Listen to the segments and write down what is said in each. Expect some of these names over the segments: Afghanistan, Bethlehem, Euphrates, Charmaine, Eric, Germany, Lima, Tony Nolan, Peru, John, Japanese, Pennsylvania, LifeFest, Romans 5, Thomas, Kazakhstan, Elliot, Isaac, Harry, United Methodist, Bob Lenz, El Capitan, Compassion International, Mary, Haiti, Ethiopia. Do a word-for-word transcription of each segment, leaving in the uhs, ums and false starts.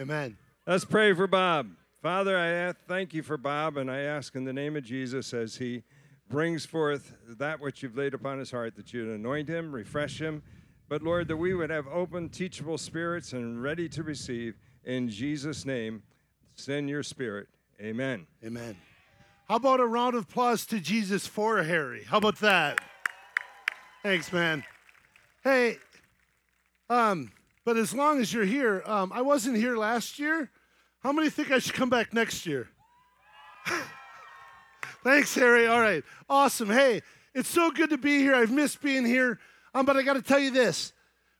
Amen. Let's pray for Bob. Father, I thank you for Bob, and I ask in the name of Jesus as he brings forth that which you've laid upon his heart, that you'd anoint him, refresh him, but, Lord, that we would have open, teachable spirits and ready to receive. In Jesus' name, send your spirit. Amen. Amen. How about a round of applause to Jesus for Harry? How about that? Thanks, man. Hey, um, but as long as you're here, um, I wasn't here last year. How many think I should come back next year? Thanks, Harry. All right. Awesome. Hey, it's so good to be here. I've missed being here. Um, but I got to tell you this.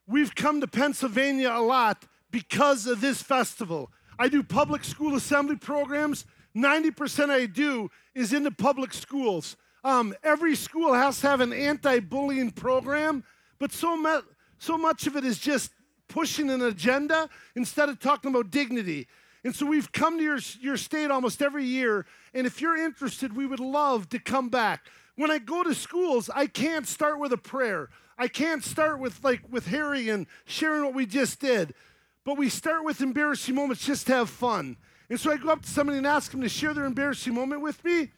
We've come to Pennsylvania a lot because of this festival. I do public school assembly programs. ninety percent I do is in the public schools. Um, every school has to have an anti-bullying program, but so, mu- so much of it is just pushing an agenda instead of talking about dignity. And so we've come to your, your state almost every year, and if you're interested, we would love to come back. When I go to schools, I can't start with a prayer. I can't start with, like, with Harry and sharing what we just did. But we start with embarrassing moments just to have fun. And so I go up to somebody and ask them to share their embarrassing moment with me.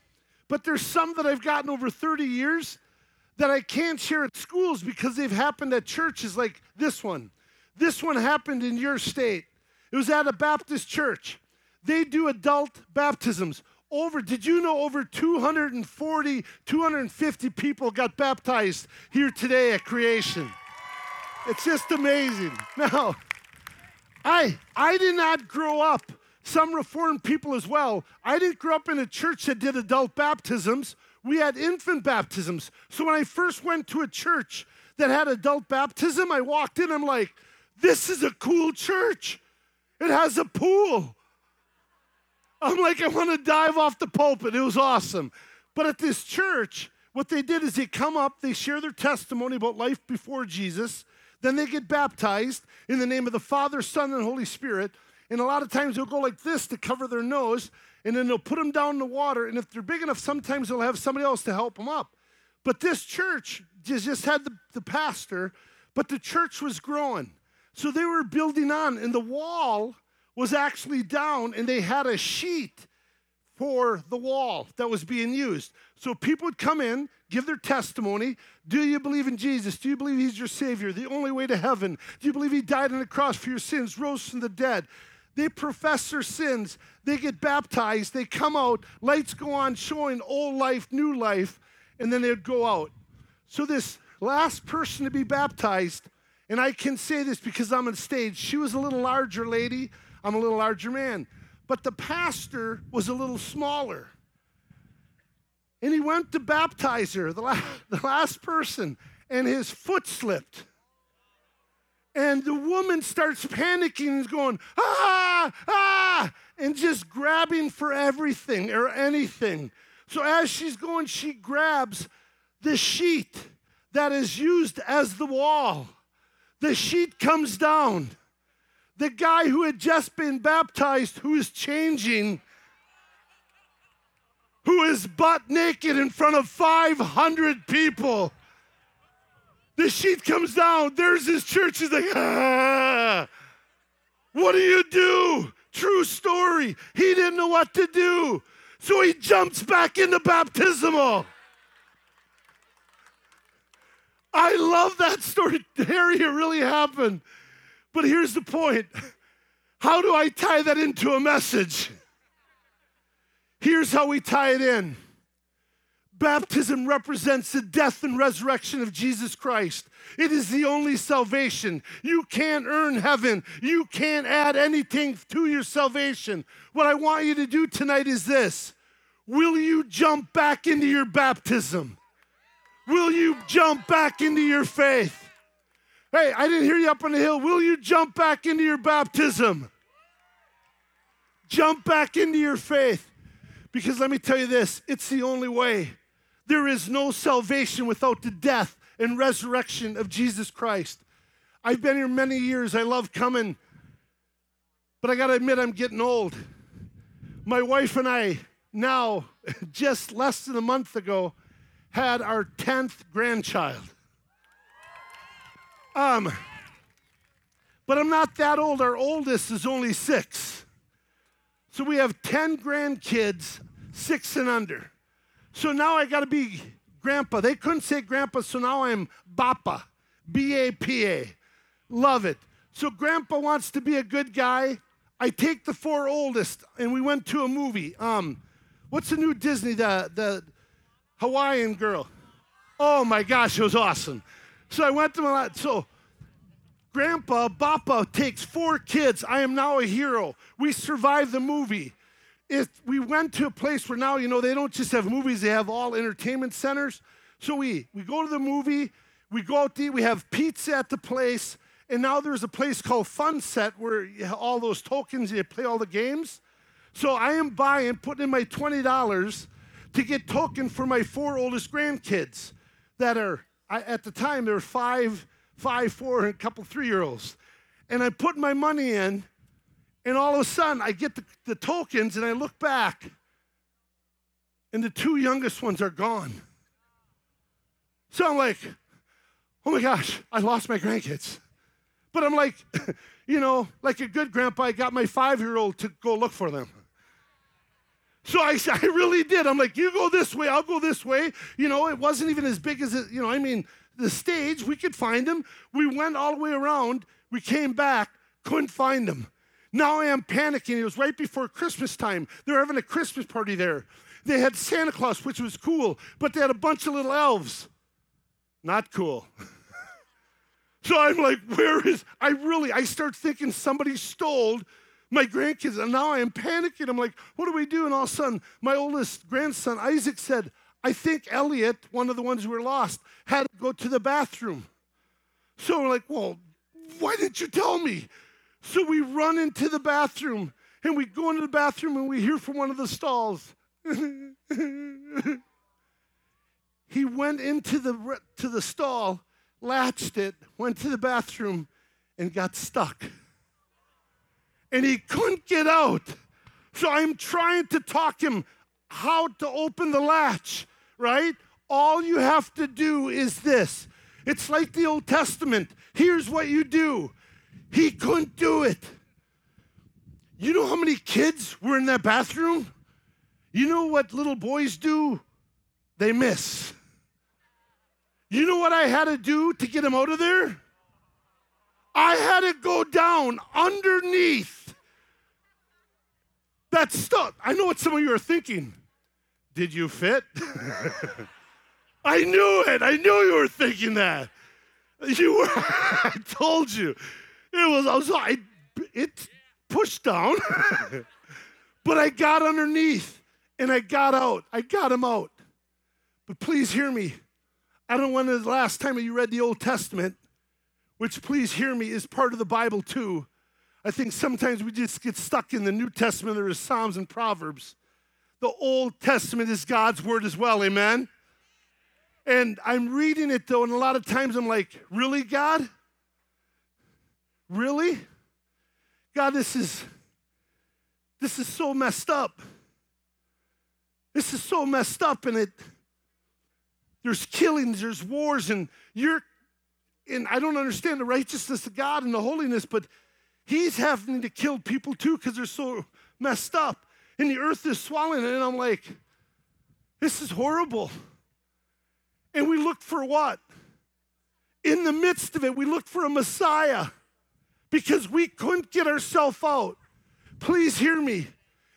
But there's some that I've gotten over thirty years that I can't share at schools because they've happened at churches like this one. This one happened in your state. It was at a Baptist church. They do adult baptisms. Over, did you know over two hundred forty, two hundred fifty people got baptized here today at Creation? It's just amazing. Now, I, I did not grow up, some Reformed people as well, I didn't grow up in a church that did adult baptisms. We had infant baptisms. So when I first went to a church that had adult baptism, I walked in, I'm like, this is a cool church. It has a pool. I'm like, I want to dive off the pulpit. It was awesome. But at this church, what they did is they come up, they share their testimony about life before Jesus, then they get baptized in the name of the Father, Son, and Holy Spirit. And a lot of times they'll go like this to cover their nose, and then they'll put them down in the water. And if they're big enough, sometimes they'll have somebody else to help them up. But this church just had the, the pastor, but the church was growing. So they were building on, and the wall was actually down, and they had a sheet for the wall that was being used. So people would come in, give their testimony. Do you believe in Jesus? Do you believe he's your Savior, the only way to heaven? Do you believe he died on the cross for your sins, rose from the dead? They profess their sins. They get baptized. They come out. Lights go on, showing old life, new life, and then they'd go out. So this last person to be baptized, and I can say this because I'm on stage, she was a little larger lady. I'm a little larger man. But the pastor was a little smaller. And he went to baptize her, the last, the last person, and his foot slipped. And the woman starts panicking and going, ah, ah, and just grabbing for everything or anything. So as she's going, she grabs the sheet that is used as the wall. The sheet comes down. The guy who had just been baptized, who is changing, who is butt naked in front of five hundred people. The sheet comes down. There's his church. He's like, ah, what do you do? True story. He didn't know what to do. So he jumps back in the baptismal. I love that story. Harry, it really happened. But here's the point. How do I tie that into a message? Here's how we tie it in. Baptism represents the death and resurrection of Jesus Christ. It is the only salvation. You can't earn heaven. You can't add anything to your salvation. What I want you to do tonight is this. Will you jump back into your baptism? Will you jump back into your faith? Hey, I didn't hear you up on the hill. Will you jump back into your baptism? Jump back into your faith. Because let me tell you this, it's the only way. There is no salvation without the death and resurrection of Jesus Christ. I've been here many years. I love coming. But I got to admit, I'm getting old. My wife and I now, just less than a month ago, had our tenth grandchild. Um, But I'm not that old. Our oldest is only six. So we have ten grandkids, six and under. So now I got to be grandpa. They couldn't say grandpa, so now I'm Bapa, B A P A. Love it. So grandpa wants to be a good guy. I take the four oldest, and we went to a movie. Um, what's the new Disney, the, the Hawaiian girl? Oh, my gosh, it was awesome. So I went to my, so grandpa, Bapa, takes four kids. I am now a hero. We survived the movie. If we went to a place where now, you know, they don't just have movies, they have all entertainment centers. So we, we go to the movie, we go out to eat, we have pizza at the place, and now there's a place called Fun Set where you have all those tokens, you play all the games. So I am buying, putting in my twenty dollars to get token for my four oldest grandkids that are, I, at the time, they were five, five, four, and a couple three-year-olds. And I put my money in, and all of a sudden, I get the, the tokens, and I look back, and the two youngest ones are gone. So I'm like, oh my gosh, I lost my grandkids. But I'm like, you know, like a good grandpa, I got my five-year-old to go look for them. So I, I really did. I'm like, you go this way, I'll go this way. You know, it wasn't even as big as, it, you know, I mean, the stage, we could find them. We went all the way around. We came back, couldn't find them. Now I am panicking. It was right before Christmas time. They were having a Christmas party there. They had Santa Claus, which was cool, but they had a bunch of little elves. Not cool. So I'm like, where is, I really, I start thinking somebody stole my grandkids, and now I am panicking. I'm like, what do we do? And all of a sudden, my oldest grandson, Isaac, said, I think Elliot, one of the ones who were lost, had to go to the bathroom. So we're like, well, why didn't you tell me? So we run into the bathroom, and we go into the bathroom, and we hear from one of the stalls. He went into the to the stall, latched it, went to the bathroom, and got stuck. And he couldn't get out. So I'm trying to talk him how to open the latch, right? All you have to do is this. It's like the Old Testament. Here's what you do. He couldn't do it. You know how many kids were in that bathroom? You know what little boys do? They miss. You know what I had to do to get him out of there? I had to go down underneath that stuff. I know what some of you are thinking. Did you fit? I knew it. I knew you were thinking that. You were. I told you. It was, I was, I, it pushed down, but I got underneath, and I got out. I got him out. But please hear me. I don't know when the last time you read the Old Testament, which, please hear me, is part of the Bible too. I think sometimes we just get stuck in the New Testament. There is Psalms and Proverbs. The Old Testament is God's word as well, amen? And I'm reading it, though, and a lot of times I'm like, really, God? Really? God, this is, this is so messed up. This is so messed up, and it, there's killings, there's wars, and you're, and I don't understand the righteousness of God and the holiness, but he's having to kill people too because they're so messed up, and the earth is swallowing it, and I'm like, this is horrible. And we look for what? In the midst of it, we look for a Messiah, because we couldn't get ourselves out. Please hear me.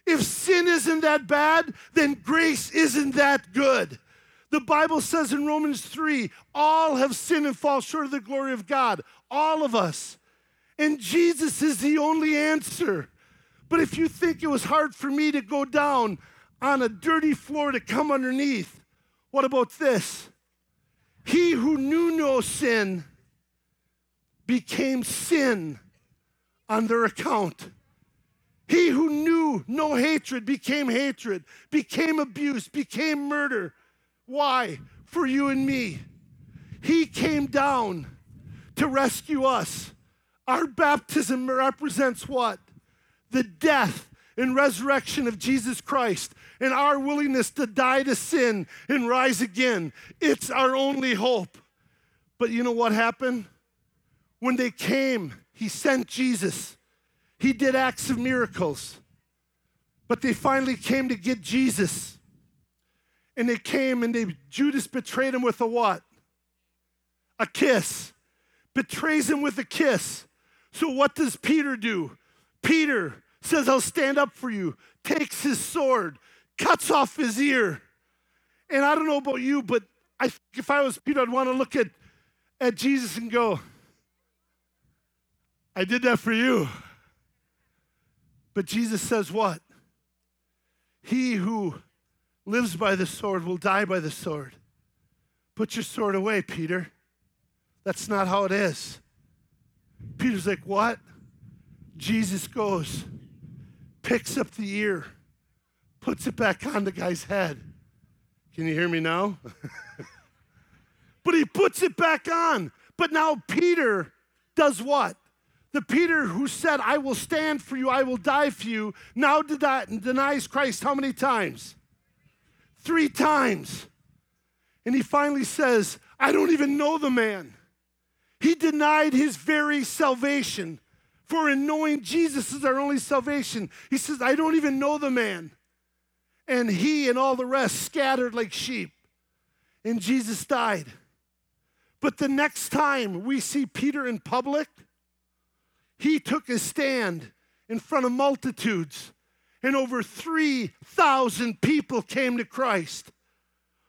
If sin isn't that bad, then grace isn't that good. The Bible says in Romans three, all have sinned and fall short of the glory of God, all of us. And Jesus is the only answer. But if you think it was hard for me to go down on a dirty floor to come underneath, what about this? He who knew no sin became sin on their account. He who knew no hatred became hatred, became abuse, became murder. Why? For you and me. He came down to rescue us. Our baptism represents what? The death and resurrection of Jesus Christ and our willingness to die to sin and rise again. It's our only hope. But you know what happened? When they came He sent Jesus. He did acts of miracles. But they finally came to get Jesus. And they came and they Judas betrayed him with a what? A kiss. Betrays him with a kiss. So what does Peter do? Peter says, I'll stand up for you. Takes his sword. Cuts off his ear. And I don't know about you, but I think if I was Peter, I'd want to look at, at Jesus and go, I did that for you. But Jesus says what? He who lives by the sword will die by the sword. Put your sword away, Peter. That's not how it is. Peter's like, what? Jesus goes, picks up the ear, puts it back on the guy's head. Can you hear me now? But he puts it back on. But now Peter does what? The Peter who said, I will stand for you, I will die for you, now denies Christ how many times? Three times. And he finally says, I don't even know the man. He denied his very salvation. For in knowing Jesus is our only salvation, he says, I don't even know the man. And he and all the rest scattered like sheep. And Jesus died. But the next time we see Peter in public, he took his stand in front of multitudes, and over three thousand people came to Christ.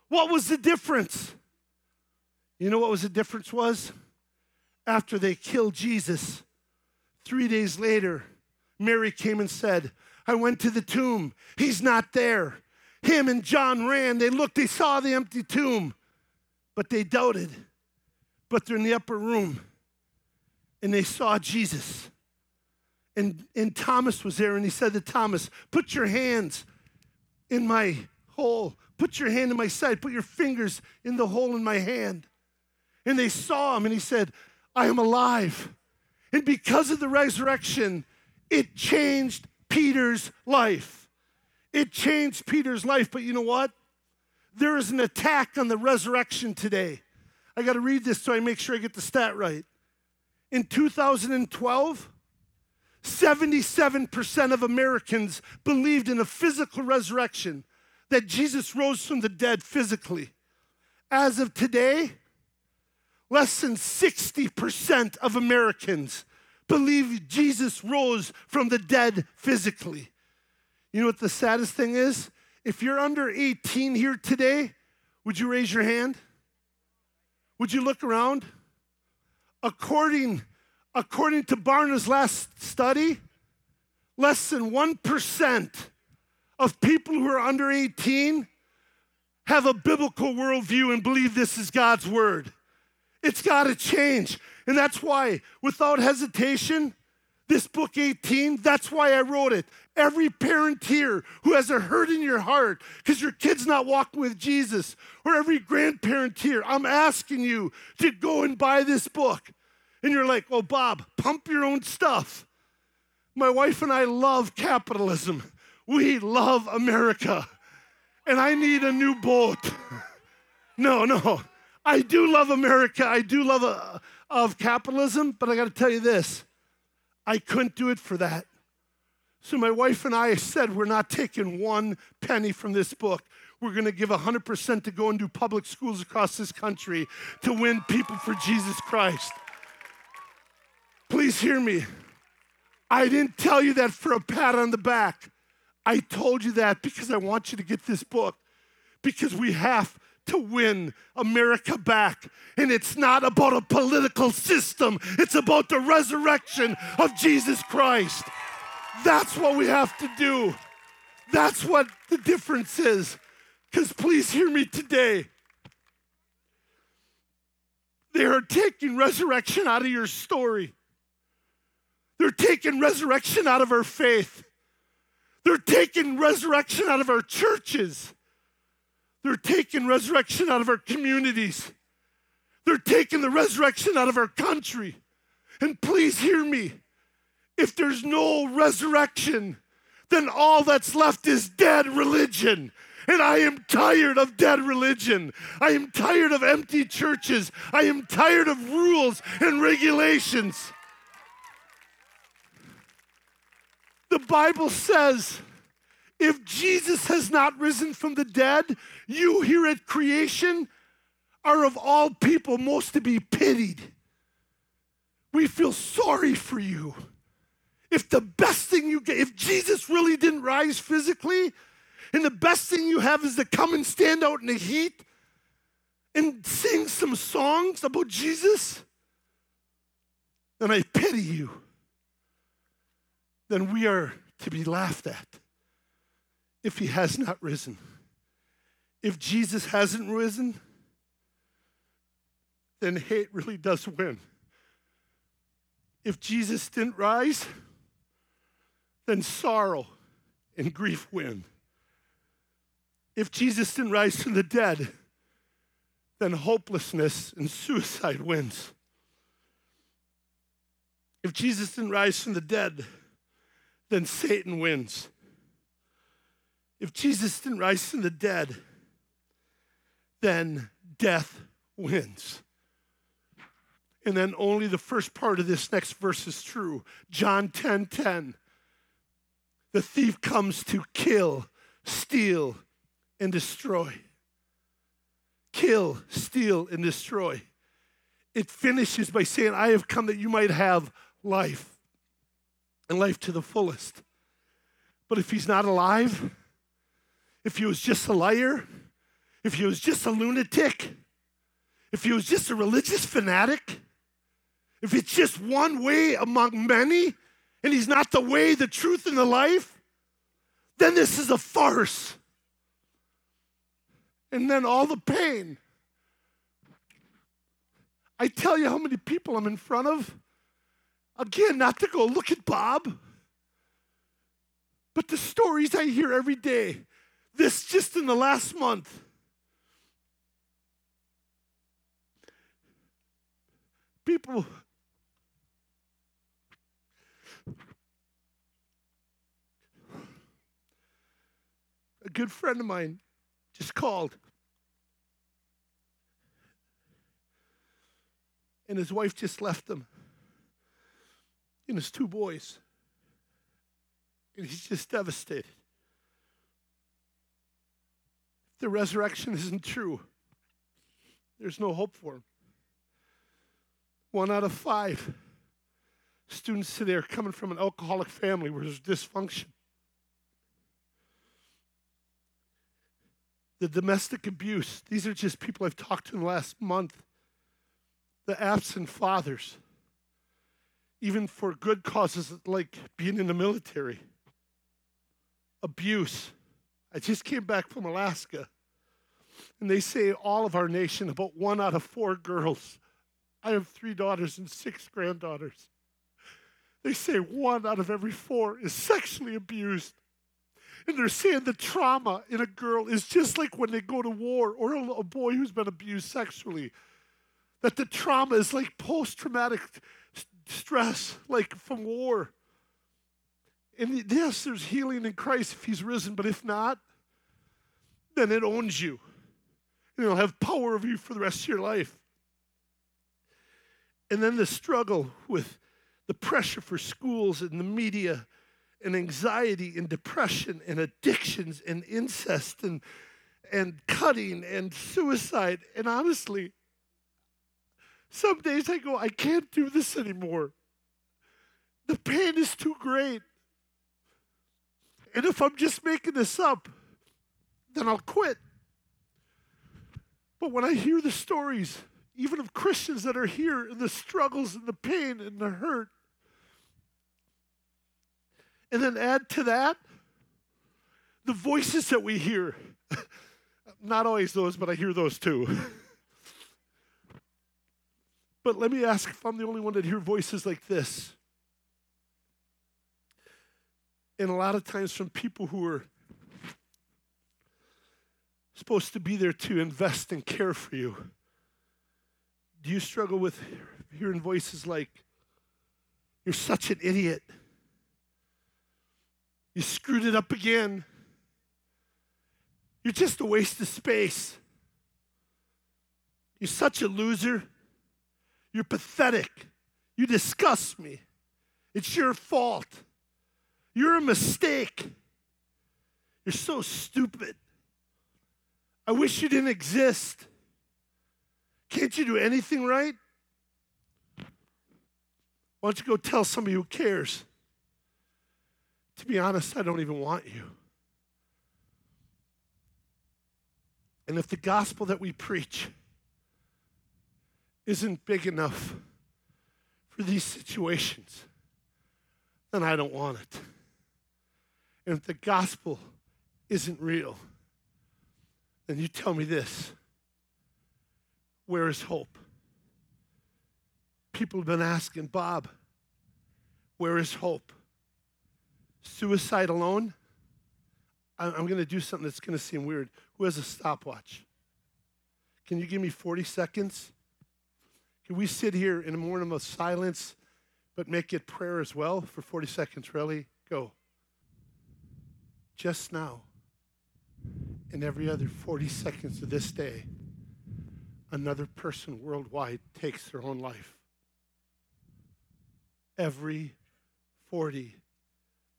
What was the difference? You know what was the difference was? After they killed Jesus, three days later, Mary came and said, I went to the tomb. He's not there. Him and John ran. They looked. They saw the empty tomb, but they doubted. But they're in the upper room. And they saw Jesus. And, and Thomas was there, and he said to Thomas, put your hands in my hole. Put your hand in my side. Put your fingers in the hole in my hand. And they saw him, and he said, I am alive. And because of the resurrection, it changed Peter's life. It changed Peter's life. But you know what? There is an attack on the resurrection today. I got to read this so I make sure I get the stat right. In two thousand twelve, seventy-seven percent of Americans believed in a physical resurrection, that Jesus rose from the dead physically. As of today, less than sixty percent of Americans believe Jesus rose from the dead physically. You know what the saddest thing is? If you're under eighteen here today, would you raise your hand? Would you look around? According, according to Barna's last study, less than one percent of people who are under eighteen have a biblical worldview and believe this is God's word. It's got to change. And that's why, without hesitation, this book eighteen, that's why I wrote it. Every parent here who has a hurt in your heart because your kid's not walking with Jesus, or every grandparent here, I'm asking you to go and buy this book. And you're like, well, Bob, pump your own stuff. My wife and I love capitalism. We love America. And I need a new boat. No, no. I do love America. I do love uh, of capitalism, but I got to tell you this. I couldn't do it for that. So my wife and I said, we're not taking one penny from this book. We're going to give one hundred percent to go and do public schools across this country to win people for Jesus Christ. Please hear me. I didn't tell you that for a pat on the back. I told you that because I want you to get this book, because we have to win America back. And it's not about a political system. It's about the resurrection of Jesus Christ. That's what we have to do. That's what the difference is. Because please hear me today. They are taking resurrection out of your story. They're taking resurrection out of our faith. They're taking resurrection out of our churches. They're taking resurrection out of our communities. They're taking the resurrection out of our country. And please hear me. If there's no resurrection, then all that's left is dead religion. And I am tired of dead religion. I am tired of empty churches. I am tired of rules and regulations. Bible says, if Jesus has not risen from the dead, you here at Creation are of all people most to be pitied. We feel sorry for you. If the best thing you get, if Jesus really didn't rise physically, and the best thing you have is to come and stand out in the heat and sing some songs about Jesus, then I pity you. Then we are to be laughed at if he has not risen. If Jesus hasn't risen, then hate really does win. If Jesus didn't rise, then sorrow and grief win. If Jesus didn't rise from the dead, then hopelessness and suicide wins. If Jesus didn't rise from the dead, then Satan wins. If Jesus didn't rise from the dead, then death wins. And then only the first part of this next verse is true. John ten ten. The thief comes to kill, steal, and destroy. Kill, steal, and destroy. It finishes by saying, I have come that you might have life, and life to the fullest. But if he's not alive, if he was just a liar, if he was just a lunatic, if he was just a religious fanatic, if it's just one way among many, and he's not the way, the truth, and the life, then this is a farce. And then all the pain. I tell you how many people I'm in front of. Again, not to go look at Bob, but the stories I hear every day. This just in the last month. People. A good friend of mine just called. And his wife just left him. And his two boys. And he's just devastated. If the resurrection isn't true, there's no hope for him. One out of five students today are coming from an alcoholic family where there's dysfunction. The domestic abuse, these are just people I've talked to in the last month. The absent fathers, even for good causes like being in the military. Abuse. I just came back from Alaska, and they say all of our nation, about one out of four girls. I have three daughters and six granddaughters. They say one out of every four is sexually abused. And they're saying the trauma in a girl is just like when they go to war or a, a boy who's been abused sexually. That the trauma is like post-traumatic st- stress, like from war. And yes, there's healing in Christ if he's risen, but if not, then it owns you. And it'll have power over you for the rest of your life. And then the struggle with the pressure for schools and the media and anxiety and depression and addictions and incest and and cutting and suicide. And honestly, some days I go, I can't do this anymore. The pain is too great. And if I'm just making this up, then I'll quit. But when I hear the stories, even of Christians that are here, and the struggles and the pain and the hurt, and then add to that the voices that we hear. Not always those, but I hear those too. But let me ask if I'm the only one that hear voices like this. And a lot of times from people who are supposed to be there to invest and care for you. Do you struggle with hearing voices like, you're such an idiot. You screwed it up again. You're just a waste of space. You're such a loser. You're pathetic. You disgust me. It's your fault. You're a mistake. You're so stupid. I wish you didn't exist. Can't you do anything right? Why don't you go tell somebody who cares? To be honest, I don't even want you. And if the gospel that we preach isn't big enough for these situations, then I don't want it. And if the gospel isn't real, then you tell me this. Where is hope? People have been asking, Bob, where is hope? Suicide alone? I'm going to do something that's going to seem weird. Who has a stopwatch? Can you give me forty seconds? Can we sit here in a moment of silence, but make it prayer as well for forty seconds? Really? Go. Just now, and every other forty seconds of this day, another person worldwide takes their own life. Every forty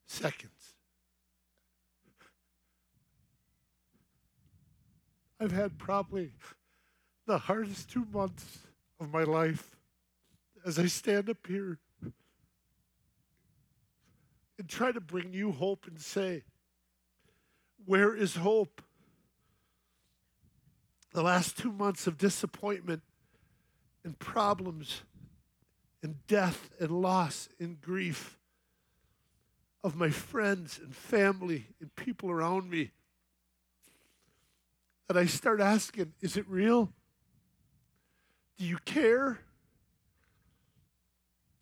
seconds. I've had probably the hardest two months of my life as I stand up here and try to bring you hope and say, where is hope? The last two months of disappointment and problems and death and loss and grief of my friends and family and people around me, that I start asking, is it real? Do you care?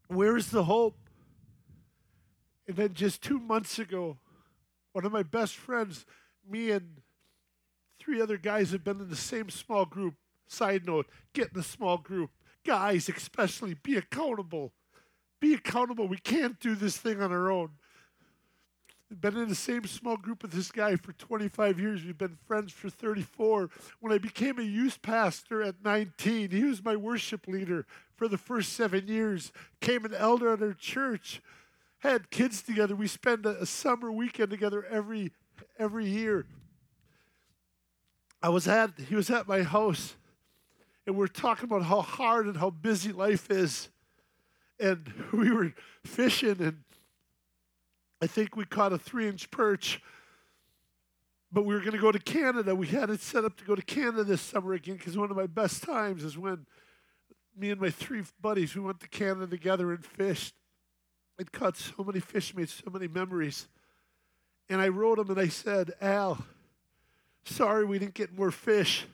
Where is the hope? And then just two months ago, one of my best friends, me and three other guys have been in the same small group. Side note, get in a small group. Guys, especially, be accountable. Be accountable. We can't do this thing on our own. Been in the same small group with this guy for twenty-five years. We've been friends for thirty-four. When I became a youth pastor at nineteen, he was my worship leader for the first seven years. Came an elder at our church. Had kids together. We spend a, a summer weekend together every every year. I was at he was at my house, and we're talking about how hard and how busy life is, and we were fishing and. I think we caught a three-inch perch, but we were going to go to Canada. We had it set up to go to Canada this summer again because one of my best times is when me and my three buddies, we went to Canada together and fished. I'd caught so many fish, made so many memories. And I wrote him and I said, Al, sorry we didn't get more fish.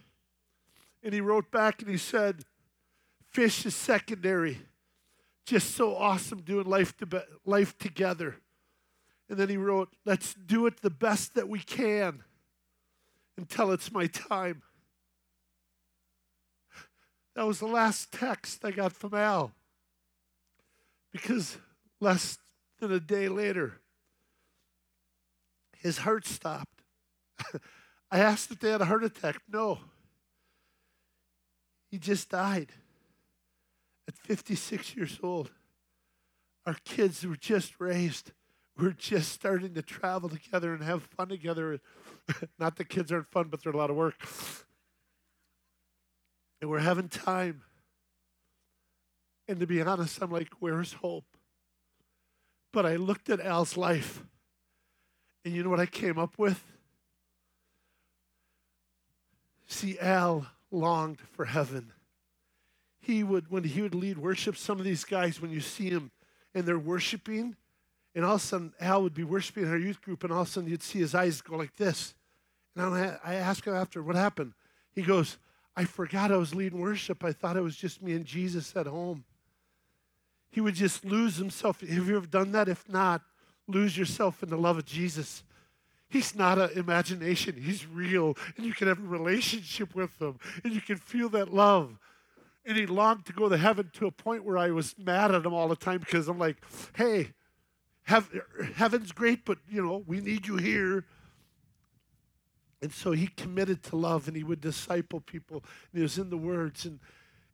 And he wrote back and he said, fish is secondary. Just so awesome doing life to- life together. And then he wrote, let's do it the best that we can until it's my time. That was the last text I got from Al. Because less than a day later, his heart stopped. I asked if they had a heart attack. No. He just died at fifty-six years old. Our kids were just raised. We're just starting to travel together and have fun together. Not that kids aren't fun, but they're a lot of work. And we're having time. And to be honest, I'm like, where's hope? But I looked at Al's life, and you know what I came up with? See, Al longed for heaven. He would, when he would lead worship, some of these guys, when you see him and they're worshiping, and all of a sudden, Al would be worshiping in our youth group, and all of a sudden, you'd see his eyes go like this. And I asked him after, what happened? He goes, I forgot I was leading worship. I thought it was just me and Jesus at home. He would just lose himself. Have you ever done that? If not, lose yourself in the love of Jesus. He's not an imagination. He's real, and you can have a relationship with him, and you can feel that love. And he longed to go to heaven to a point where I was mad at him all the time because I'm like, hey, heaven's great, but, you know, we need you here. And so he committed to love, and he would disciple people. And he was in the words. And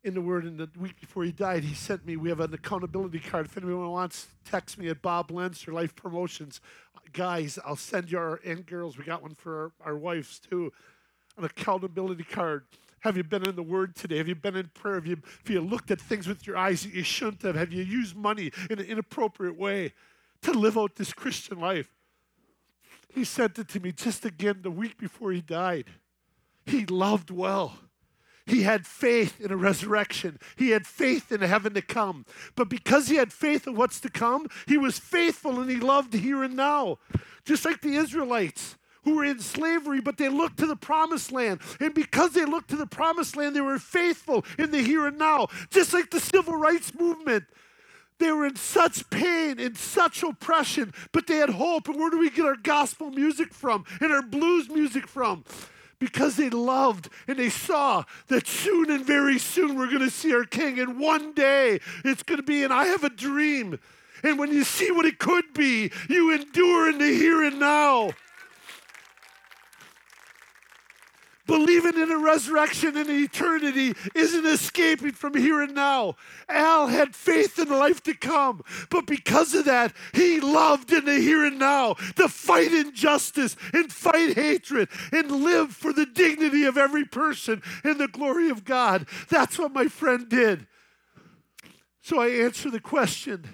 in the Word, and the week before he died, he sent me, we have an accountability card. If anyone wants, text me at Bob Lenz or Life Promotions. Guys, I'll send you our, and girls, we got one for our, our wives too, an accountability card. Have you been in the Word today? Have you been in prayer? Have you, have you looked at things with your eyes that you shouldn't have? Have you used money in an inappropriate way to live out this Christian life? He sent it to me just again the week before he died. He loved well. He had faith in a resurrection. He had faith in heaven to come. But because he had faith in what's to come, he was faithful and he loved here and now. Just like the Israelites who were in slavery, but they looked to the promised land. And because they looked to the promised land, they were faithful in the here and now. Just like the civil rights movement. They were in such pain, in such oppression, but they had hope. And where do we get our gospel music from and our blues music from? Because they loved and they saw that soon and very soon we're going to see our King. And one day it's going to be, and I have a dream. And when you see what it could be, you endure in the here and now. Believing in a resurrection and an eternity isn't escaping from here and now. Al had faith in life to come, but because of that, he loved in the here and now to fight injustice and fight hatred and live for the dignity of every person and the glory of God. That's what my friend did. So I answer the question,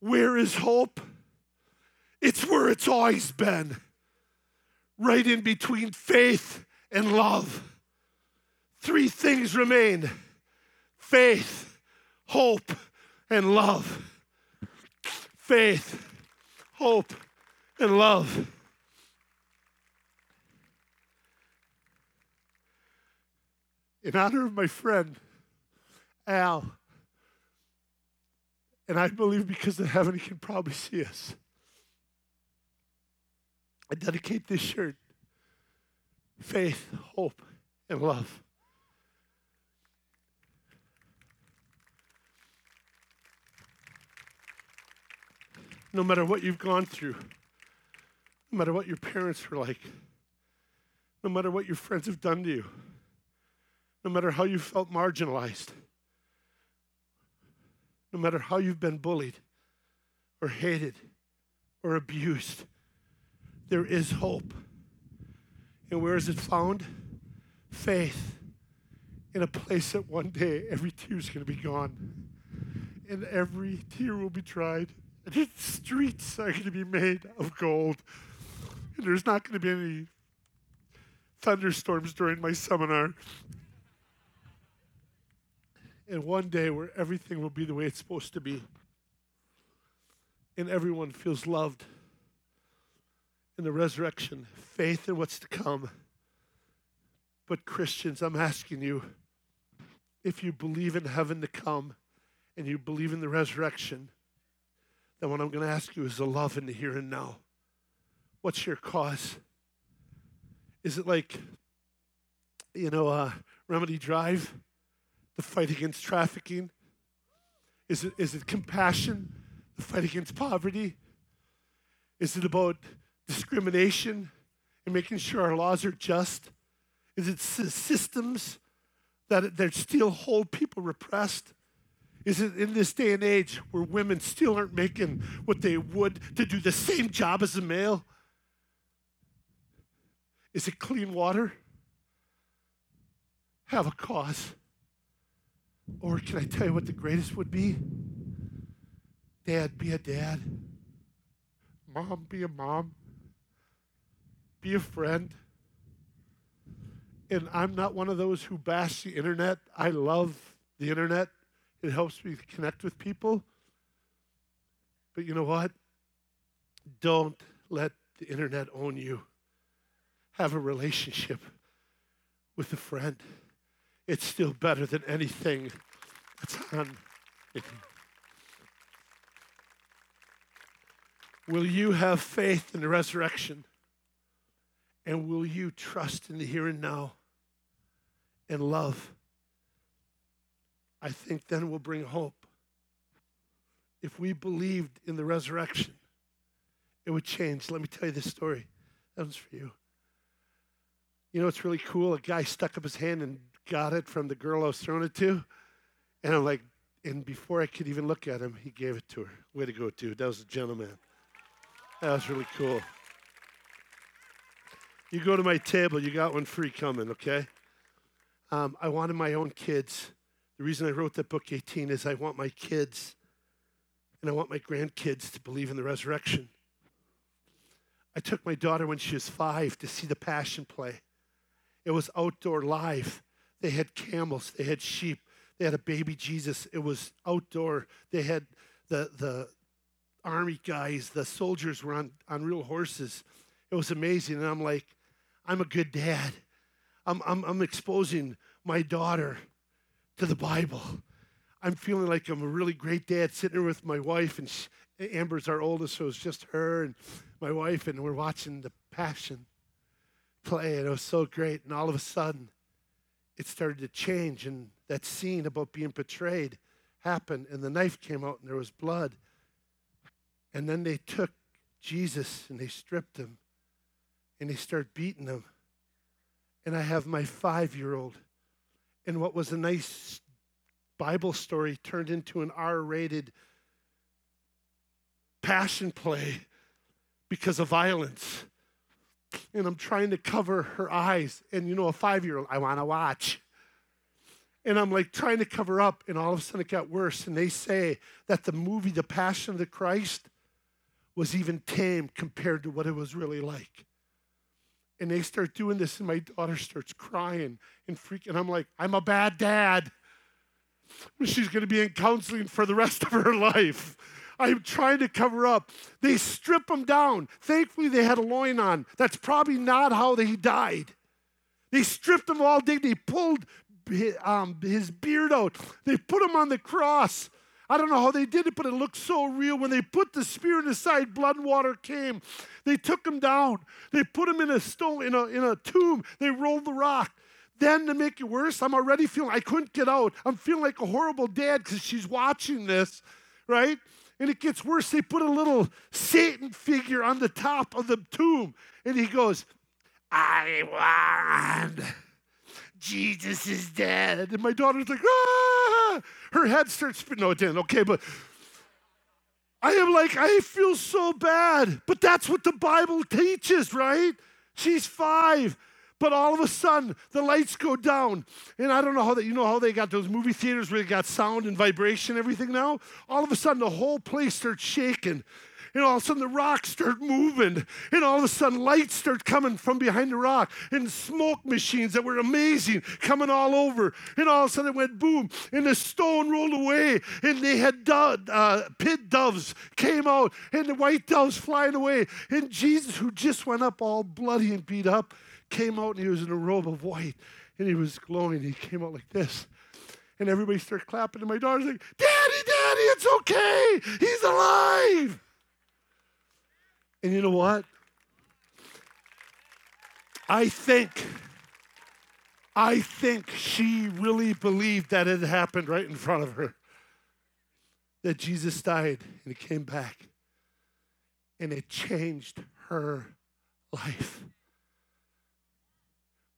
where is hope? It's where it's always been, right in between faith and love. Three things remain: faith, hope, and love. Faith, hope, and love. In honor of my friend, Al, and I believe because of heaven, he can probably see us, I dedicate this shirt. Faith, hope, and love. No matter what you've gone through, no matter what your parents were like, no matter what your friends have done to you, no matter how you felt marginalized, no matter how you've been bullied or hated or abused, there is hope. And where is it found? Faith in a place that one day every tear is going to be gone. And every tear will be dried. And its streets are going to be made of gold. And there's not going to be any thunderstorms during my seminar. And one day where everything will be the way it's supposed to be. And everyone feels loved. In the resurrection, faith in what's to come. But Christians, I'm asking you, if you believe in heaven to come and you believe in the resurrection, then what I'm going to ask you is the love in the here and now. What's your cause? Is it like, you know, uh, Remedy Drive, the fight against trafficking? Is it is it compassion, the fight against poverty? Is it about discrimination and making sure our laws are just? Is it systems that, that still hold people repressed? Is it in this day and age where women still aren't making what they would to do the same job as a male? Is it clean water? Have a cause. Or can I tell you what the greatest would be? Dad, be a dad. Mom, be a mom. Be a friend. And I'm not one of those who bash the internet. I love the internet. It helps me connect with people. But you know what? Don't let the internet own you. Have a relationship with a friend. It's still better than anything that's on it. Will you have faith in the resurrection? And will you trust in the here and now and love? I think then we'll bring hope. If we believed in the resurrection, it would change. Let me tell you this story. That one's for you. You know, it's really cool. A guy stuck up his hand and got it from the girl I was throwing it to. And I'm like, and before I could even look at him, he gave it to her. Way to go, dude. That was a gentleman. That was really cool. You go to my table, you got one free coming, okay? Um, I wanted my own kids. The reason I wrote that book, eighteen, is I want my kids and I want my grandkids to believe in the resurrection. I took my daughter when she was five to see the Passion play. It was outdoor live. They had camels, they had sheep, they had a baby Jesus. It was outdoor. They had the the army guys, the soldiers were on, on real horses. It was amazing. And I'm like, I'm a good dad. I'm, I'm, I'm exposing my daughter to the Bible. I'm feeling like I'm a really great dad sitting here with my wife, and she, Amber's our oldest, so it was just her and my wife, and we're watching the Passion play, and it was so great. And all of a sudden, it started to change, and that scene about being betrayed happened, and the knife came out, and there was blood. And then they took Jesus, and they stripped him, and they started beating him. And I have my five-year-old, and what was a nice Bible story turned into an R-rated Passion play because of violence. And I'm trying to cover her eyes. And, you know, a five-year-old, I want to watch. And I'm, like, trying to cover up, and all of a sudden it got worse. And they say that the movie The Passion of the Christ was even tame compared to what it was really like. And they start doing this, and my daughter starts crying and freaking. I'm like, I'm a bad dad. She's going to be in counseling for the rest of her life. I'm trying to cover up. They strip him down. Thankfully, they had a loin on. That's probably not how he died. They stripped him all day. They pulled um, his beard out. They put him on the cross. I don't know how they did it, but it looked so real. When they put the spear in his side, blood and water came. They took him down. They put him in a stone, in a, in a tomb. They rolled the rock. Then to make it worse, I'm already feeling, I couldn't get out. I'm feeling like a horrible dad because she's watching this, right? And it gets worse. They put a little Satan figure on the top of the tomb. And he goes, I won. Jesus is dead. And my daughter's like, ah! Her head starts spinning. No, it didn't. Okay, but I am like, I feel so bad. But that's what the Bible teaches, right? She's five. But all of a sudden, the lights go down. And I don't know how they, you know how they got those movie theaters where they got sound and vibration and everything now? All of a sudden, the whole place starts shaking. And all of a sudden, the rocks start moving. And all of a sudden, lights start coming from behind the rock. And smoke machines that were amazing coming all over. And all of a sudden, it went boom. And the stone rolled away. And they had do- uh, pit doves came out. And the white doves flying away. And Jesus, who just went up all bloody and beat up, came out, and he was in a robe of white, and he was glowing. He came out like this, and everybody started clapping, and my daughter's like, Daddy, Daddy, it's okay. He's alive. And you know what? I think, I think she really believed that it happened right in front of her, that Jesus died, and he came back, and it changed her life.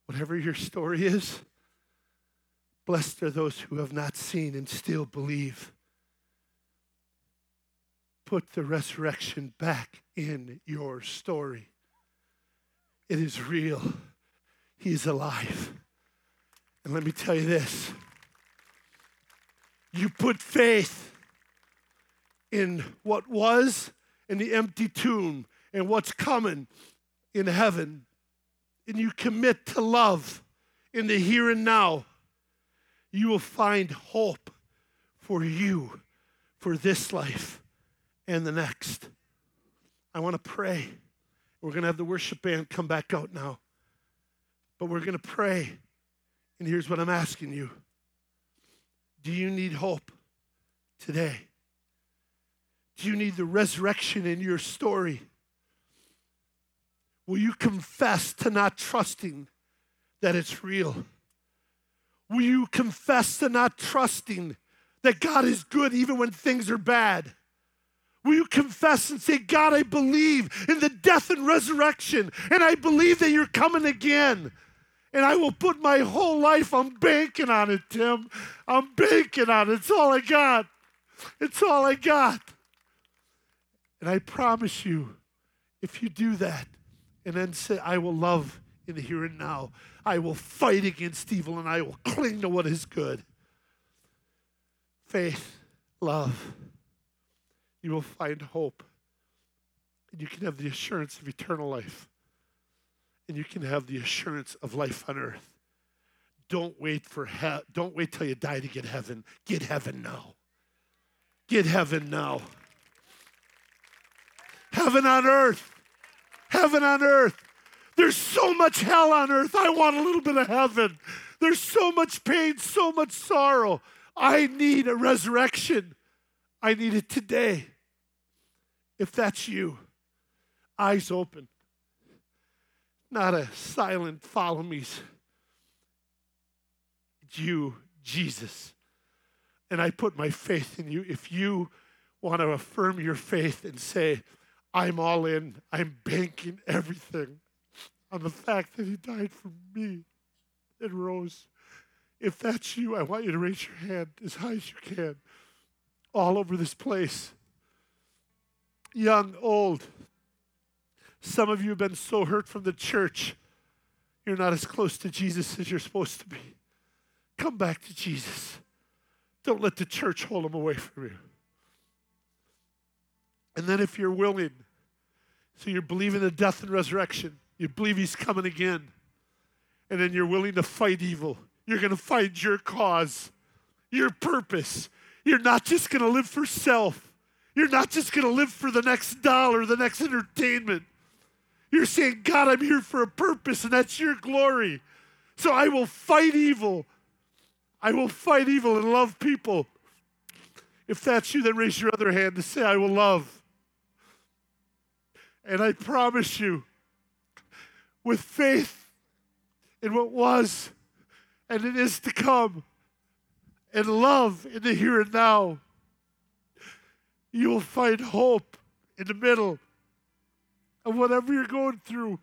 Whatever your story is, blessed are those who have not seen and still believe. Put the resurrection back in your story. It is real. He is alive. And let me tell you this. You put faith in what was in the empty tomb and what's coming in heaven. And you commit to love in the here and now, you will find hope for you, for this life and the next. I want to pray. We're going to have the worship band come back out now. But we're going to pray. And here's what I'm asking you. Do you need hope today? Do you need the resurrection in your story? Will you confess to not trusting that it's real? Will you confess to not trusting that God is good even when things are bad? Will you confess and say, God, I believe in the death and resurrection, and I believe that you're coming again, And I will put my whole life, I'm banking on it, Tim. I'm banking on it. It's all I got. It's all I got. And I promise you, if you do that, and then say, I will love in the here and now. I will fight against evil, and I will cling to what is good. Faith, love. You will find hope. And you can have the assurance of eternal life. And you can have the assurance of life on earth. Don't wait for he- don't wait till you die to get heaven. Get heaven now. Get heaven now. Heaven on earth. Heaven on earth. There's so much hell on earth. I want a little bit of heaven. There's so much pain, so much sorrow. I need a resurrection. I need it today. If that's you, eyes open. Not a silent follow me's. It's you, Jesus. And I put my faith in you. If you want to affirm your faith and say, I'm all in, I'm banking everything on the fact that he died for me and rose. If that's you, I want you to raise your hand as high as you can all over this place. Young, old. Some of you have been so hurt from the church, you're not as close to Jesus as you're supposed to be. Come back to Jesus. Don't let the church hold him away from you. And then if you're willing, so you believe in the death and resurrection, you believe he's coming again, and then you're willing to fight evil. You're going to find your cause, your purpose. You're not just going to live for self. You're not just going to live for the next dollar, the next entertainment. You're saying, God, I'm here for a purpose, and that's your glory. So I will fight evil. I will fight evil and love people. If that's you, then raise your other hand to say, I will love. And I promise you, with faith in what was and it is to come, and love in the here and now, you will find hope in the middle of whatever you're going through,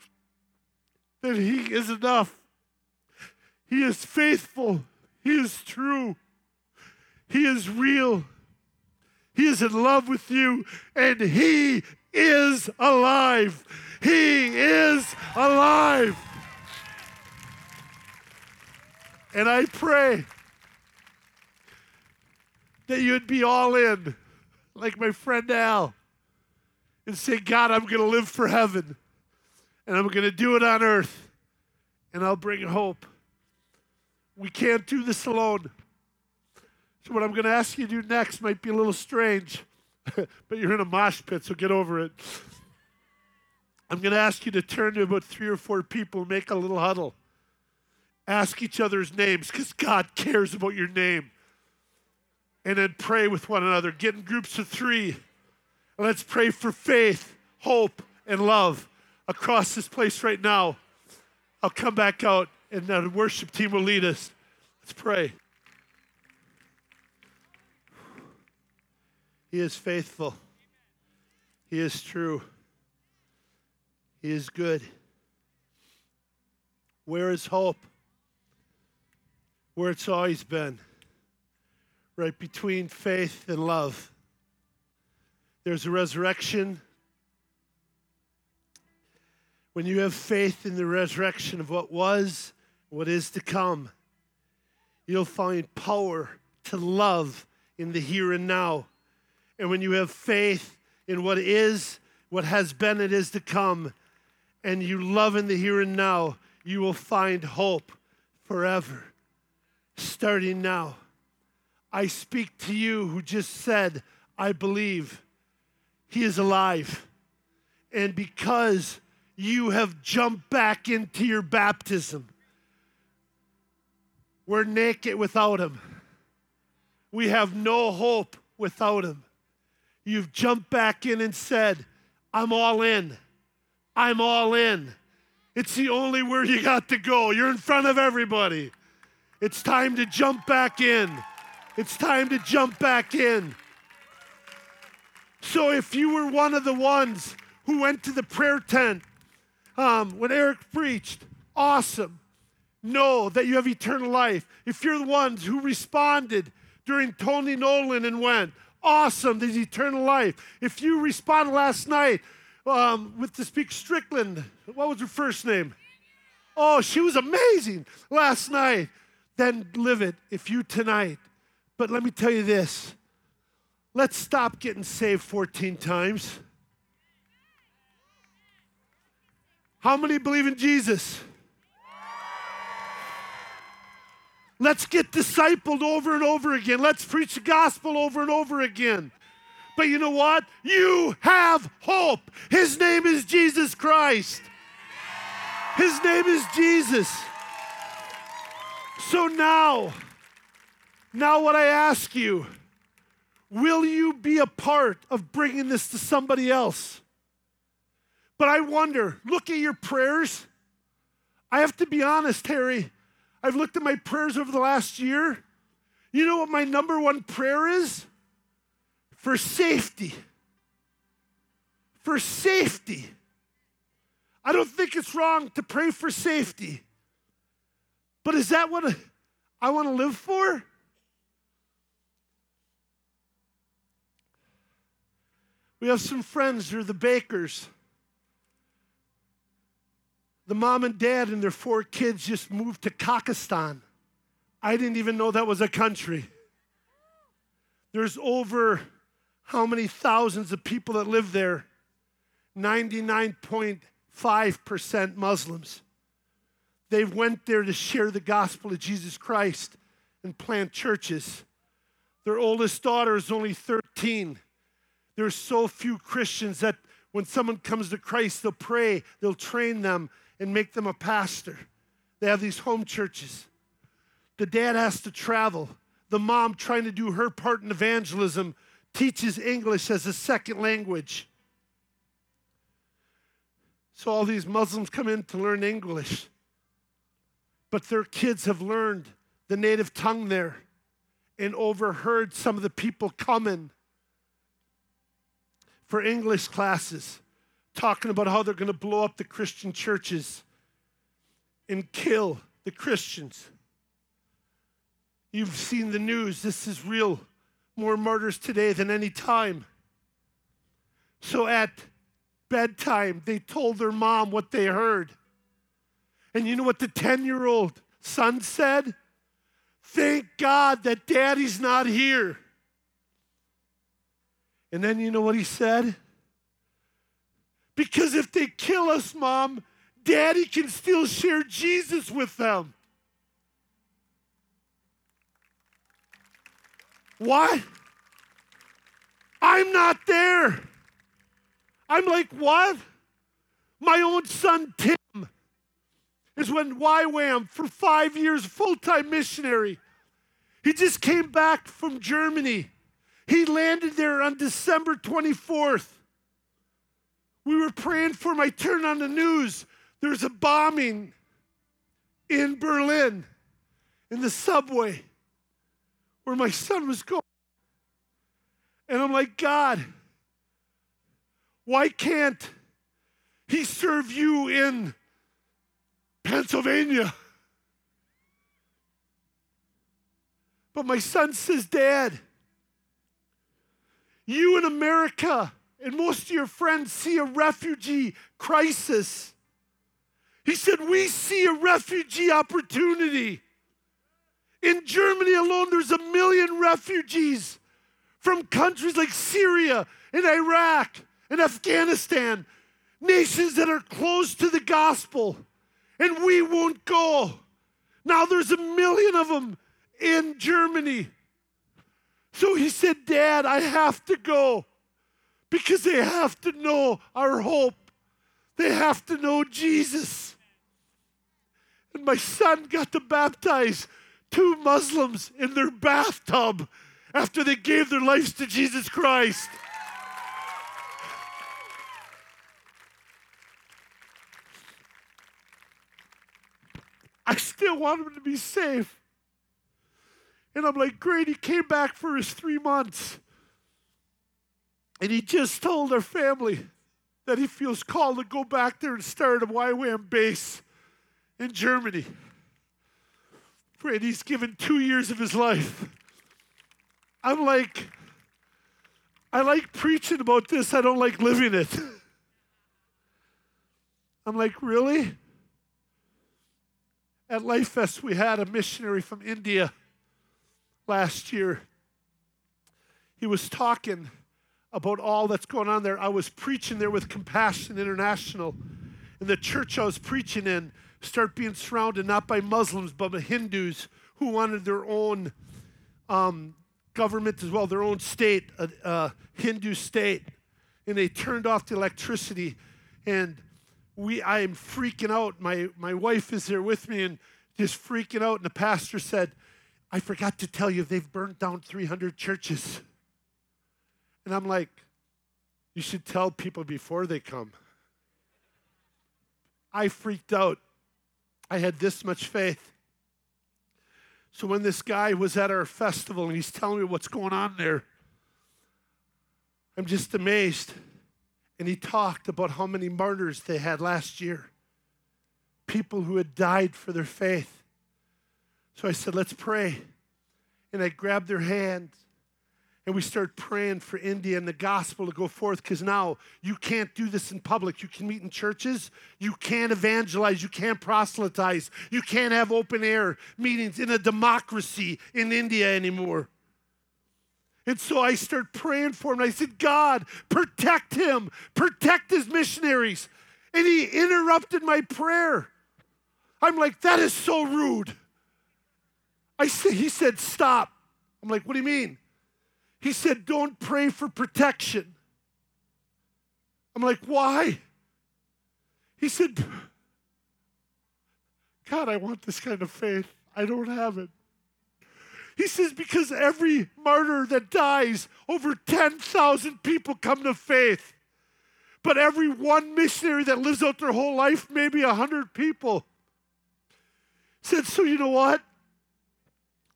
that he is enough. He is faithful. He is true. He is real. He is in love with you, and he is alive. He is alive. And I pray that you'd be all in, like my friend Al, and say, God, I'm going to live for heaven, and I'm going to do it on earth, and I'll bring hope. We can't do this alone. So what I'm going to ask you to do next might be a little strange, but you're in a mosh pit, so get over it. I'm going to ask you to turn to about three or four people and make a little huddle. Ask each other's names, because God cares about your name. And then pray with one another. Get in groups of three. Let's pray for faith, hope, and love across this place right now. I'll come back out, and the worship team will lead us. Let's pray. He is faithful. He is true. He is good. Where is hope? Where it's always been. Right between faith and love. There's a resurrection. When you have faith in the resurrection of what was, what is to come, you'll find power to love in the here and now. And when you have faith in what is, what has been, it is to come, and you love in the here and now, you will find hope forever, starting now. I speak to you who just said, I believe he is alive. And because you have jumped back into your baptism, we're naked without him. We have no hope without him. You've jumped back in and said, I'm all in. I'm all in. It's the only word you got to go. You're in front of everybody. It's time to jump back in. It's time to jump back in. So if you were one of the ones who went to the prayer tent um, when Eric preached, awesome. know that you have eternal life. If you're the ones who responded during Tony Nolan and went, awesome, there's eternal life. If you responded last night um, with the speaker Strickland, what was her first name? Oh, she was amazing last night. Then live it if you tonight. But let me tell you this. Let's stop getting saved fourteen times. How many believe in Jesus? Let's get discipled over and over again. Let's preach the gospel over and over again. But you know what? You have hope. His name is Jesus Christ. His name is Jesus. So now, now what I ask you, will you be a part of bringing this to somebody else? But I wonder, look at your prayers. I have to be honest, Harry. I've looked at my prayers over the last year. You know what my number one prayer is? For safety. For safety. I don't think it's wrong to pray for safety. But is that what I want to live for? We have some friends who are the bakers. The mom and dad and their four kids just moved to Kazakhstan. I didn't even know that was a country. There's over how many thousands of people that live there? ninety-nine point five percent Muslims. They went there to share the gospel of Jesus Christ and plant churches. Their oldest daughter is only thirteen. There's so few Christians that when someone comes to Christ, they'll pray, they'll train them and make them a pastor. They have these home churches. The dad has to travel. The mom, trying to do her part in evangelism, teaches English as a second language. So all these Muslims come in to learn English. But their kids have learned the native tongue there and overheard some of the people coming for English classes, talking about how they're going to blow up the Christian churches and kill the Christians. You've seen the news. This is real. More martyrs today than any time. So at bedtime, they told their mom what they heard. And you know what the ten-year-old son said? Thank God that Daddy's not here. And then you know what he said? Because if they kill us, Mom, Daddy can still share Jesus with them. What? I'm not there. I'm like, what? My own son, Tim, is when Y WAM for five years, full-time missionary. He just came back from Germany. He landed there on December twenty-fourth. We were praying for him. I turned on the news. There's a bombing in Berlin in the subway where my son was going. And I'm like, God, why can't he serve you in Pennsylvania? But my son says, Dad, you in America and most of your friends see a refugee crisis. He said, we see a refugee opportunity. In Germany alone, there's a million refugees from countries like Syria and Iraq and Afghanistan, nations that are closed to the gospel, and we won't go. Now there's a million of them in Germany. So he said, Dad, I have to go because they have to know our hope. They have to know Jesus. And my son got to baptize two Muslims in their bathtub after they gave their lives to Jesus Christ. I still want him to be safe. And I'm like, great, he came back for his three months. And he just told our family that he feels called to go back there and start a Y WAM base in Germany. Randy's given two years of his life. I'm like, I like preaching about this. I don't like living it. I'm like, really? At LifeFest, we had a missionary from India last year. He was talking about all that's going on there. I was preaching there with Compassion International. And the church I was preaching in started being surrounded not by Muslims, but by Hindus who wanted their own um, government as well, their own state, a, a Hindu state. And they turned off the electricity. And We, I am freaking out. My my wife is there with me and just freaking out. And the pastor said, I forgot to tell you, they've burned down three hundred churches. And I'm like, you should tell people before they come. I freaked out. I had this much faith. So when this guy was at our festival and he's telling me what's going on there, I'm just amazed. And he talked about how many martyrs they had last year, people who had died for their faith. So I said, let's pray. And I grabbed their hand, and we started praying for India and the gospel to go forth, because now you can't do this in public. You can meet in churches. You can't evangelize. You can't proselytize. You can't have open-air meetings in a democracy in India anymore. And so I started praying for him. And I said, God, protect him. Protect his missionaries. And he interrupted my prayer. I'm like, that is so rude. I said, he said, stop. I'm like, what do you mean? He said, don't pray for protection. I'm like, why? He said, God, I want this kind of faith. I don't have it. He says, because every martyr that dies, over ten thousand people come to faith. But every one missionary that lives out their whole life, maybe one hundred people. He said, so you know what?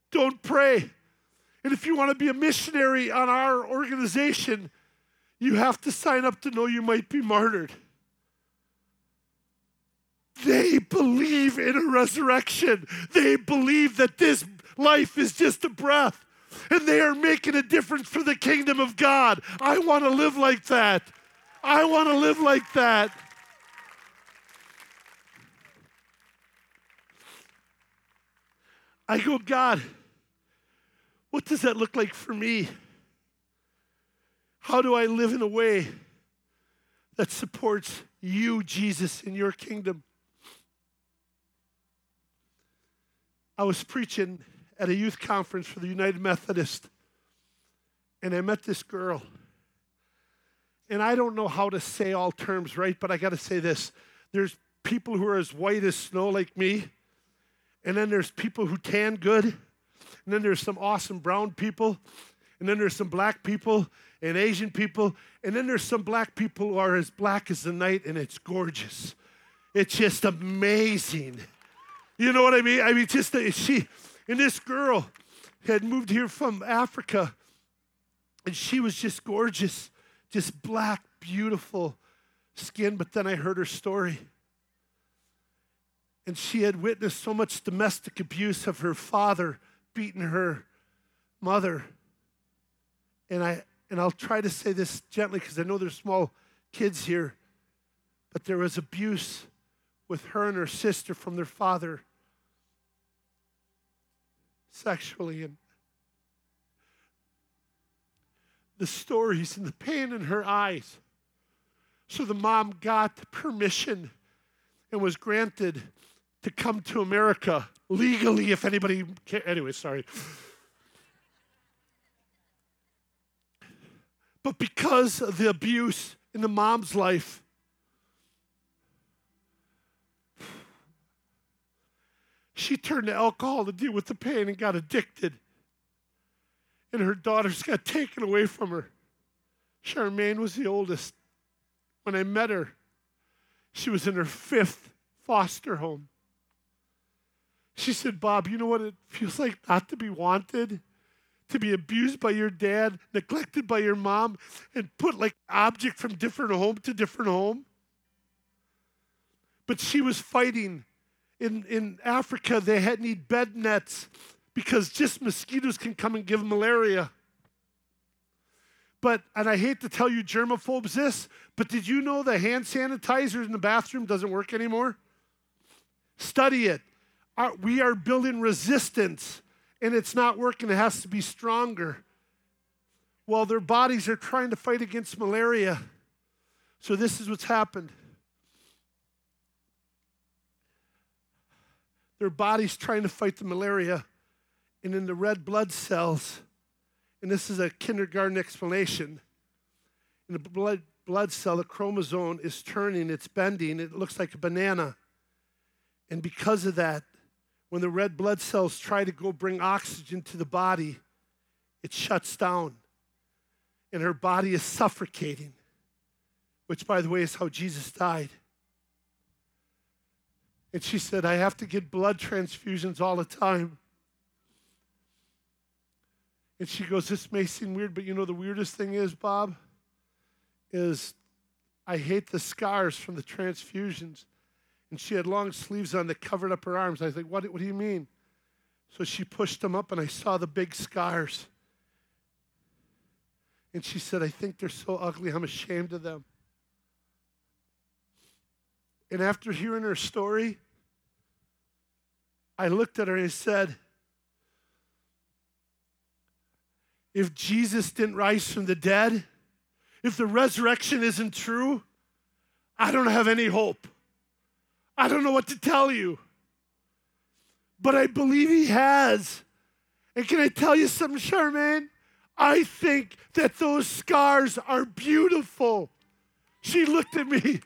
Don't pray. And if you want to be a missionary on our organization, you have to sign up to know you might be martyred. They believe in a resurrection. They believe that this life is just a breath, and they are making a difference for the kingdom of God. I want to live like that. I want to live like that. I go, God, what does that look like for me? How do I live in a way that supports you, Jesus, in your kingdom? I was preaching at a youth conference for the United Methodist, and I met this girl. And I don't know how to say all terms right, but I got to say this. There's people who are as white as snow like me, and then there's people who tan good, and then there's some awesome brown people, and then there's some black people and Asian people, and then there's some black people who are as black as the night, and it's gorgeous. It's just amazing. You know what I mean? I mean, just the, she, and this girl had moved here from Africa, and she was just gorgeous, just black, beautiful skin. But then I heard her story. And she had witnessed so much domestic abuse of her father beating her mother. And, I, and I'll try to say this gently because I know there's small kids here, but there was abuse with her and her sister from their father. Sexually, and the stories and the pain in her eyes. So the mom got permission and was granted to come to America legally, if anybody cares. Anyway, sorry. But because of the abuse in the mom's life, she turned to alcohol to deal with the pain and got addicted. And her daughters got taken away from her. Charmaine was the oldest. When I met her, she was in her fifth foster home. She said, Bob, you know what it feels like not to be wanted, to be abused by your dad, neglected by your mom, and put like an object from different home to different home? But she was fighting in, in Africa, they had need bed nets because just mosquitoes can come and give malaria. But, and I hate to tell you germaphobes this, but did you know the hand sanitizer in the bathroom doesn't work anymore? Study it. Our, we are building resistance, and it's not working. It has to be stronger. Well, their bodies are trying to fight against malaria. So this is what's happened. Their body's trying to fight the malaria, and in the red blood cells, and this is a kindergarten explanation, in the blood, blood cell, the chromosome is turning, it's bending, it looks like a banana. And because of that, when the red blood cells try to go bring oxygen to the body, it shuts down. And her body is suffocating, which, by the way, is how Jesus died. And she said, I have to get blood transfusions all the time. And she goes, this may seem weird, but you know the weirdest thing is, Bob, is I hate the scars from the transfusions. And she had long sleeves on that covered up her arms. I was like, what, what do you mean? So she pushed them up, and I saw the big scars. And she said, I think they're so ugly, I'm ashamed of them. And after hearing her story, I looked at her and said, if Jesus didn't rise from the dead, if the resurrection isn't true, I don't have any hope. I don't know what to tell you. But I believe he has. And can I tell you something, Charmaine? I think that those scars are beautiful. She looked at me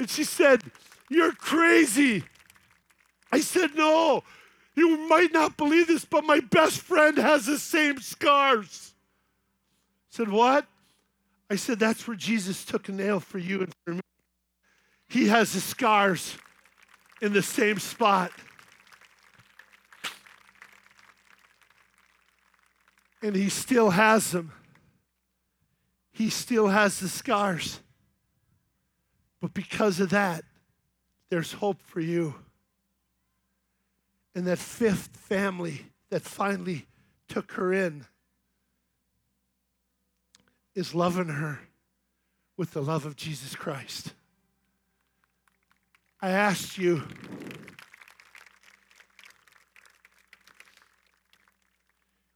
and she said, you're crazy. I said, no. You might not believe this, but my best friend has the same scars. I said, what? I said, that's where Jesus took a nail for you and for me. He has the scars in the same spot. And he still has them. He still has the scars. But because of that, there's hope for you. And that fifth family that finally took her in is loving her with the love of Jesus Christ. I asked you,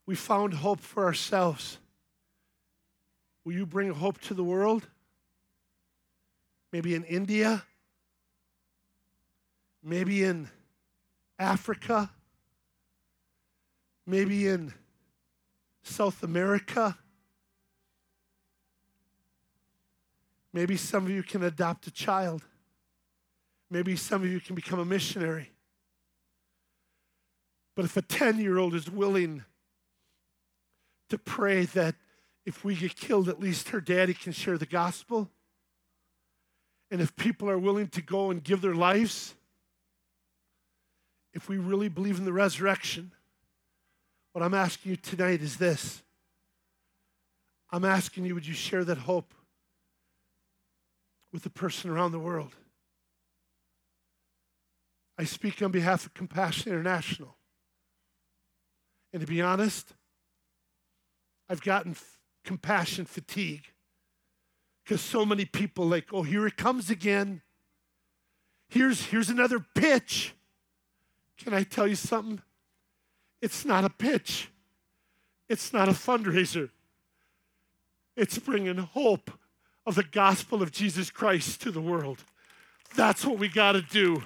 we found hope for ourselves. Will you bring hope to the world? Maybe in India, maybe in Africa, maybe in South America. Maybe some of you can adopt a child. Maybe some of you can become a missionary. But if a ten-year-old is willing to pray that if we get killed, at least her daddy can share the gospel, and if people are willing to go and give their lives, if we really believe in the resurrection, what I'm asking you tonight is this. I'm asking you, would you share that hope with the person around the world? I speak on behalf of Compassion International. And to be honest, I've gotten f- compassion fatigue because so many people like, oh, here it comes again. Here's, here's another pitch. Can I tell you something? It's not a pitch. It's not a fundraiser. It's bringing hope of the gospel of Jesus Christ to the world. That's what we got to do.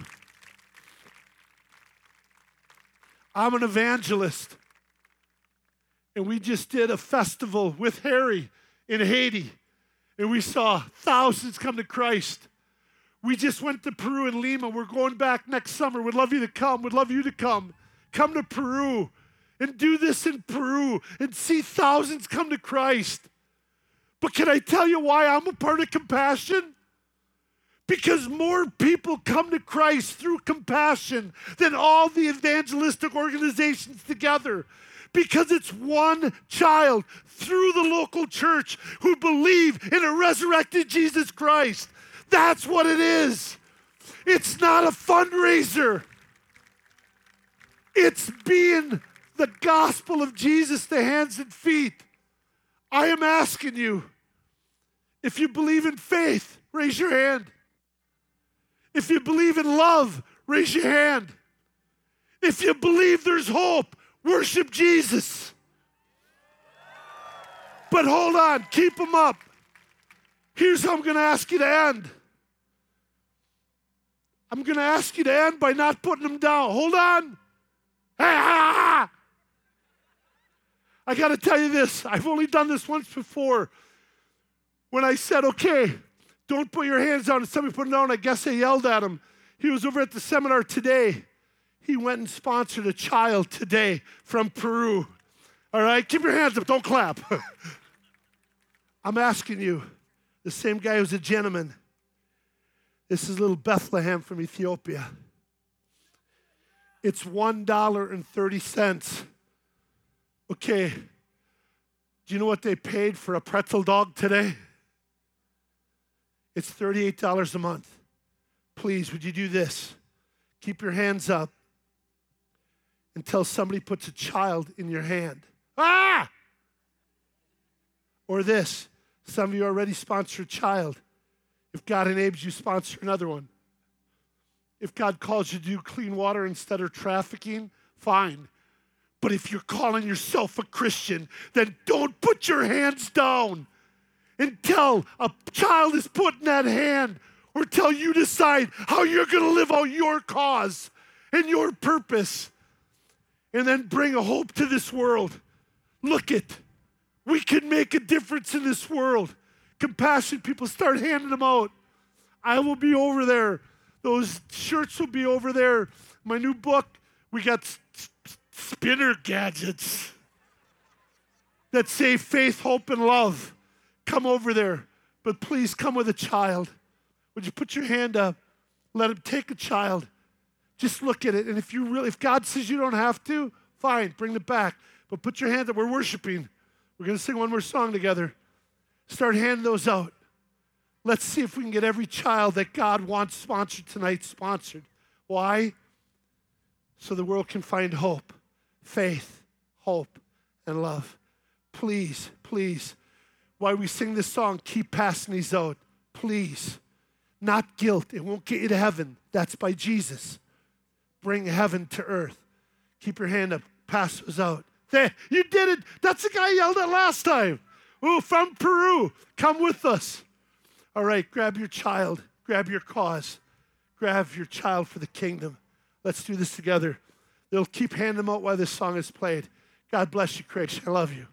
I'm an evangelist. And we just did a festival with Harry in Haiti. And we saw thousands come to Christ. We just went to Peru and Lima. We're going back next summer. We'd love you to come. We'd love you to come. Come to Peru and do this in Peru and see thousands come to Christ. But can I tell you why I'm a part of Compassion? Because more people come to Christ through Compassion than all the evangelistic organizations together. Because it's one child through the local church who believe in a resurrected Jesus Christ. That's what it is. It's not a fundraiser. It's being the gospel of Jesus to hands and feet. I am asking you, if you believe in faith, raise your hand. If you believe in love, raise your hand. If you believe there's hope, worship Jesus. But hold on, keep them up. Here's how I'm going to ask you to end. I'm going to ask you to end by not putting them down. Hold on. Ah! I got to tell you this. I've only done this once before when I said, okay, don't put your hands down. And somebody put them down. I guess I yelled at him. He was over at the seminar today. He went and sponsored a child today from Peru. All right? Keep your hands up. Don't clap. I'm asking you, the same guy who's a gentleman. This is little Bethlehem from Ethiopia. It's one dollar and thirty cents. Okay, do you know what they paid for a pretzel dog today? It's thirty-eight dollars a month. Please, would you do this? Keep your hands up until somebody puts a child in your hand. Ah! Or this, some of you already sponsor a child. If God enables you, sponsor another one. If God calls you to do clean water instead of trafficking, fine. But if you're calling yourself a Christian, then don't put your hands down until a child is put in that hand or until you decide how you're going to live out your cause and your purpose and then bring a hope to this world. Look it. We can make a difference in this world. Compassion people, start handing them out. I will be over there. Those shirts will be over there. My new book, we got sp- spinner gadgets that say faith, hope, and love. Come over there, but please come with a child. Would you put your hand up? Let him take a child. Just look at it, and if you really, if God says you don't have to, fine, bring it back. But put your hand up. We're worshiping. We're going to sing one more song together. Start handing those out. Let's see if we can get every child that God wants sponsored tonight sponsored. Why? So the world can find hope, faith, hope, and love. Please, please, while we sing this song, keep passing these out. Please. Not guilt. It won't get you to heaven. That's by Jesus. Bring heaven to earth. Keep your hand up. Pass those out. There. You did it. That's the guy I yelled at last time. Ooh, from Peru. Come with us. All right, grab your child, grab your cause, grab your child for the kingdom. Let's do this together. They'll keep handing them out while this song is played. God bless you, Creation. I love you.